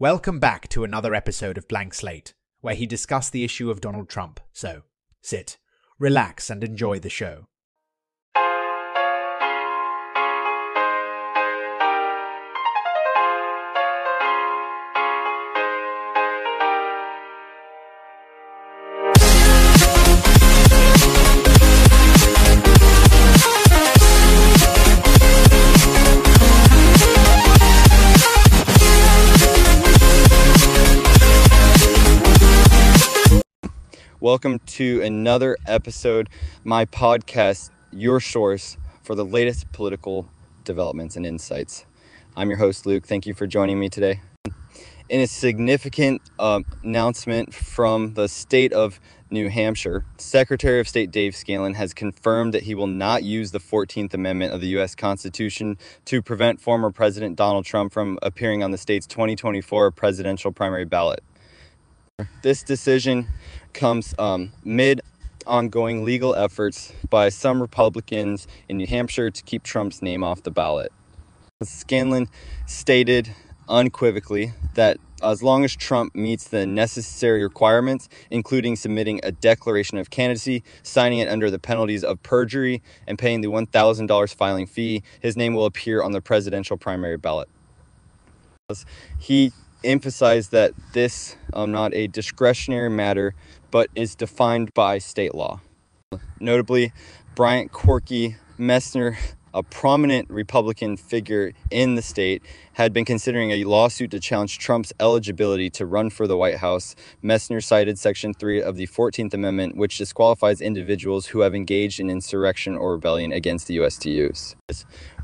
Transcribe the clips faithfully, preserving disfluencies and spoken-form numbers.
Welcome back to another episode of Blank Slate, where he discussed the issue of Donald Trump, so sit, relax, and enjoy the show. Welcome to another episode, my podcast, your source for the latest political developments and insights. I'm your host, Luke. Thank you for joining me today. In a significant uh, announcement from the state of New Hampshire, Secretary of State Dave Scanlan has confirmed that he will not use the fourteenth Amendment of the U S Constitution to prevent former President Donald Trump from appearing on the state's twenty twenty-four presidential primary ballot. This decision comes um, mid ongoing legal efforts by some Republicans in New Hampshire to keep Trump's name off the ballot. Scanlan stated unequivocally that as long as Trump meets the necessary requirements, including submitting a declaration of candidacy, signing it under the penalties of perjury, and paying the one thousand dollars filing fee, his name will appear on the presidential primary ballot. He emphasize that this um, not a discretionary matter, but is defined by state law. Notably, Bryant Quirky Messner, a prominent Republican figure in the state, had been considering a lawsuit to challenge Trump's eligibility to run for the White House. Messner cited Section three of the fourteenth Amendment, which disqualifies individuals who have engaged in insurrection or rebellion against the U S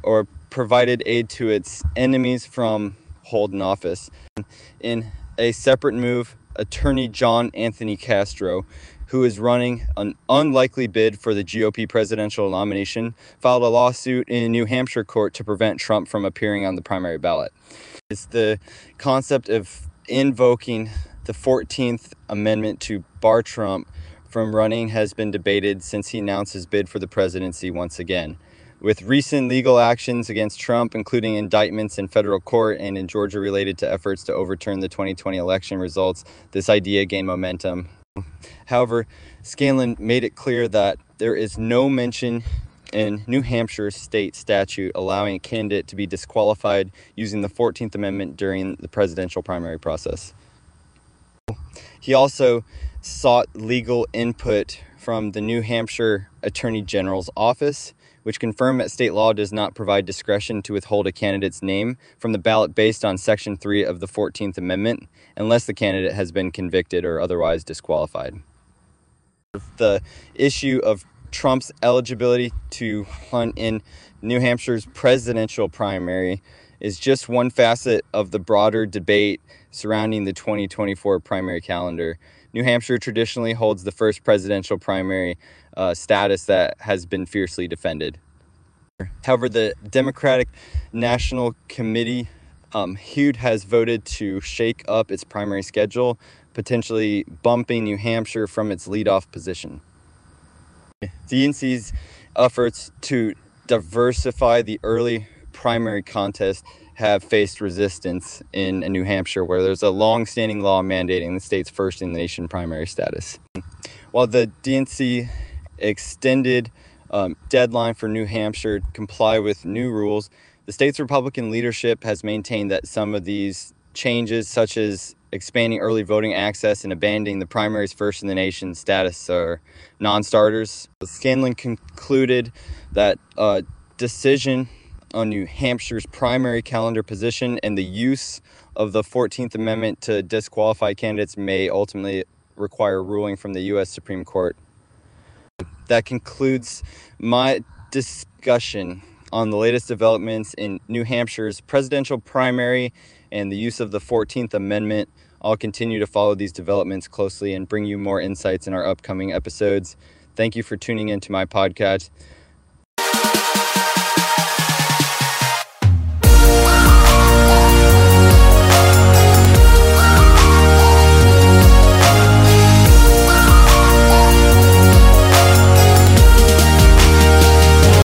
or provided aid to its enemies from holding office. In a separate move, attorney John Anthony Castro, who is running an unlikely bid for the G O P presidential nomination, filed a lawsuit in a New Hampshire court to prevent Trump from appearing on the primary ballot. It's the concept of invoking the fourteenth Amendment to bar Trump from running has been debated since he announced his bid for the presidency once again. With recent legal actions against Trump, including indictments in federal court and in Georgia related to efforts to overturn the twenty twenty election results, this idea gained momentum. However, Scanlan made it clear that there is no mention in New Hampshire state statute allowing a candidate to be disqualified using the fourteenth Amendment during the presidential primary process. He also sought legal input from the New Hampshire Attorney General's office, which confirmed that state law does not provide discretion to withhold a candidate's name from the ballot based on Section three of the fourteenth Amendment, unless the candidate has been convicted or otherwise disqualified. The issue of Trump's eligibility to run in New Hampshire's presidential primary is just one facet of the broader debate surrounding the twenty twenty-four primary calendar. New Hampshire traditionally holds the first presidential primary uh, status that has been fiercely defended. However, the Democratic National Committee, um, H U D, has voted to shake up its primary schedule, potentially bumping New Hampshire from its leadoff position. The D N C's efforts to diversify the early primary contest have faced resistance in New Hampshire, where there's a long-standing law mandating the state's first-in-the-nation primary status. While the D N C extended um, deadline for New Hampshire to comply with new rules, the state's Republican leadership has maintained that some of these changes, such as expanding early voting access and abandoning the primary's first-in-the-nation status, are non-starters. Scanlan concluded that a uh, decision on New Hampshire's primary calendar position and the use of the fourteenth Amendment to disqualify candidates may ultimately require a ruling from the U S Supreme Court. That concludes my discussion on the latest developments in New Hampshire's presidential primary and the use of the fourteenth Amendment. I'll continue to follow these developments closely and bring you more insights in our upcoming episodes. Thank you for tuning into my podcast.